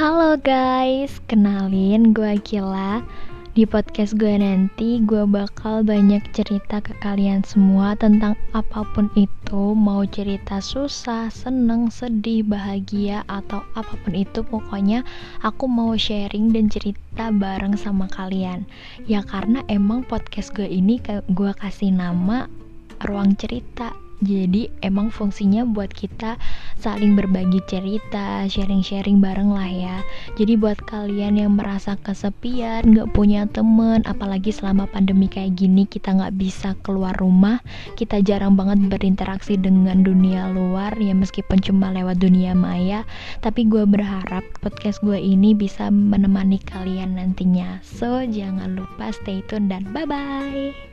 Halo guys, kenalin gue Akila. Di podcast gue nanti gue bakal banyak cerita ke kalian semua tentang apapun itu. Mau cerita susah, seneng, sedih, bahagia, atau apapun itu. Pokoknya aku mau sharing dan cerita bareng sama kalian. Ya karena emang podcast gue ini gue kasih nama Ruang Cerita. Jadi emang fungsinya buat kita saling berbagi cerita, sharing-sharing bareng lah ya. Jadi buat kalian yang merasa kesepian, gak punya temen, apalagi selama pandemi kayak gini kita gak bisa keluar rumah, kita jarang banget berinteraksi dengan dunia luar, ya meskipun cuma lewat dunia maya. Tapi gue berharap podcast gue ini bisa menemani kalian nantinya. So, jangan lupa stay tune dan bye-bye.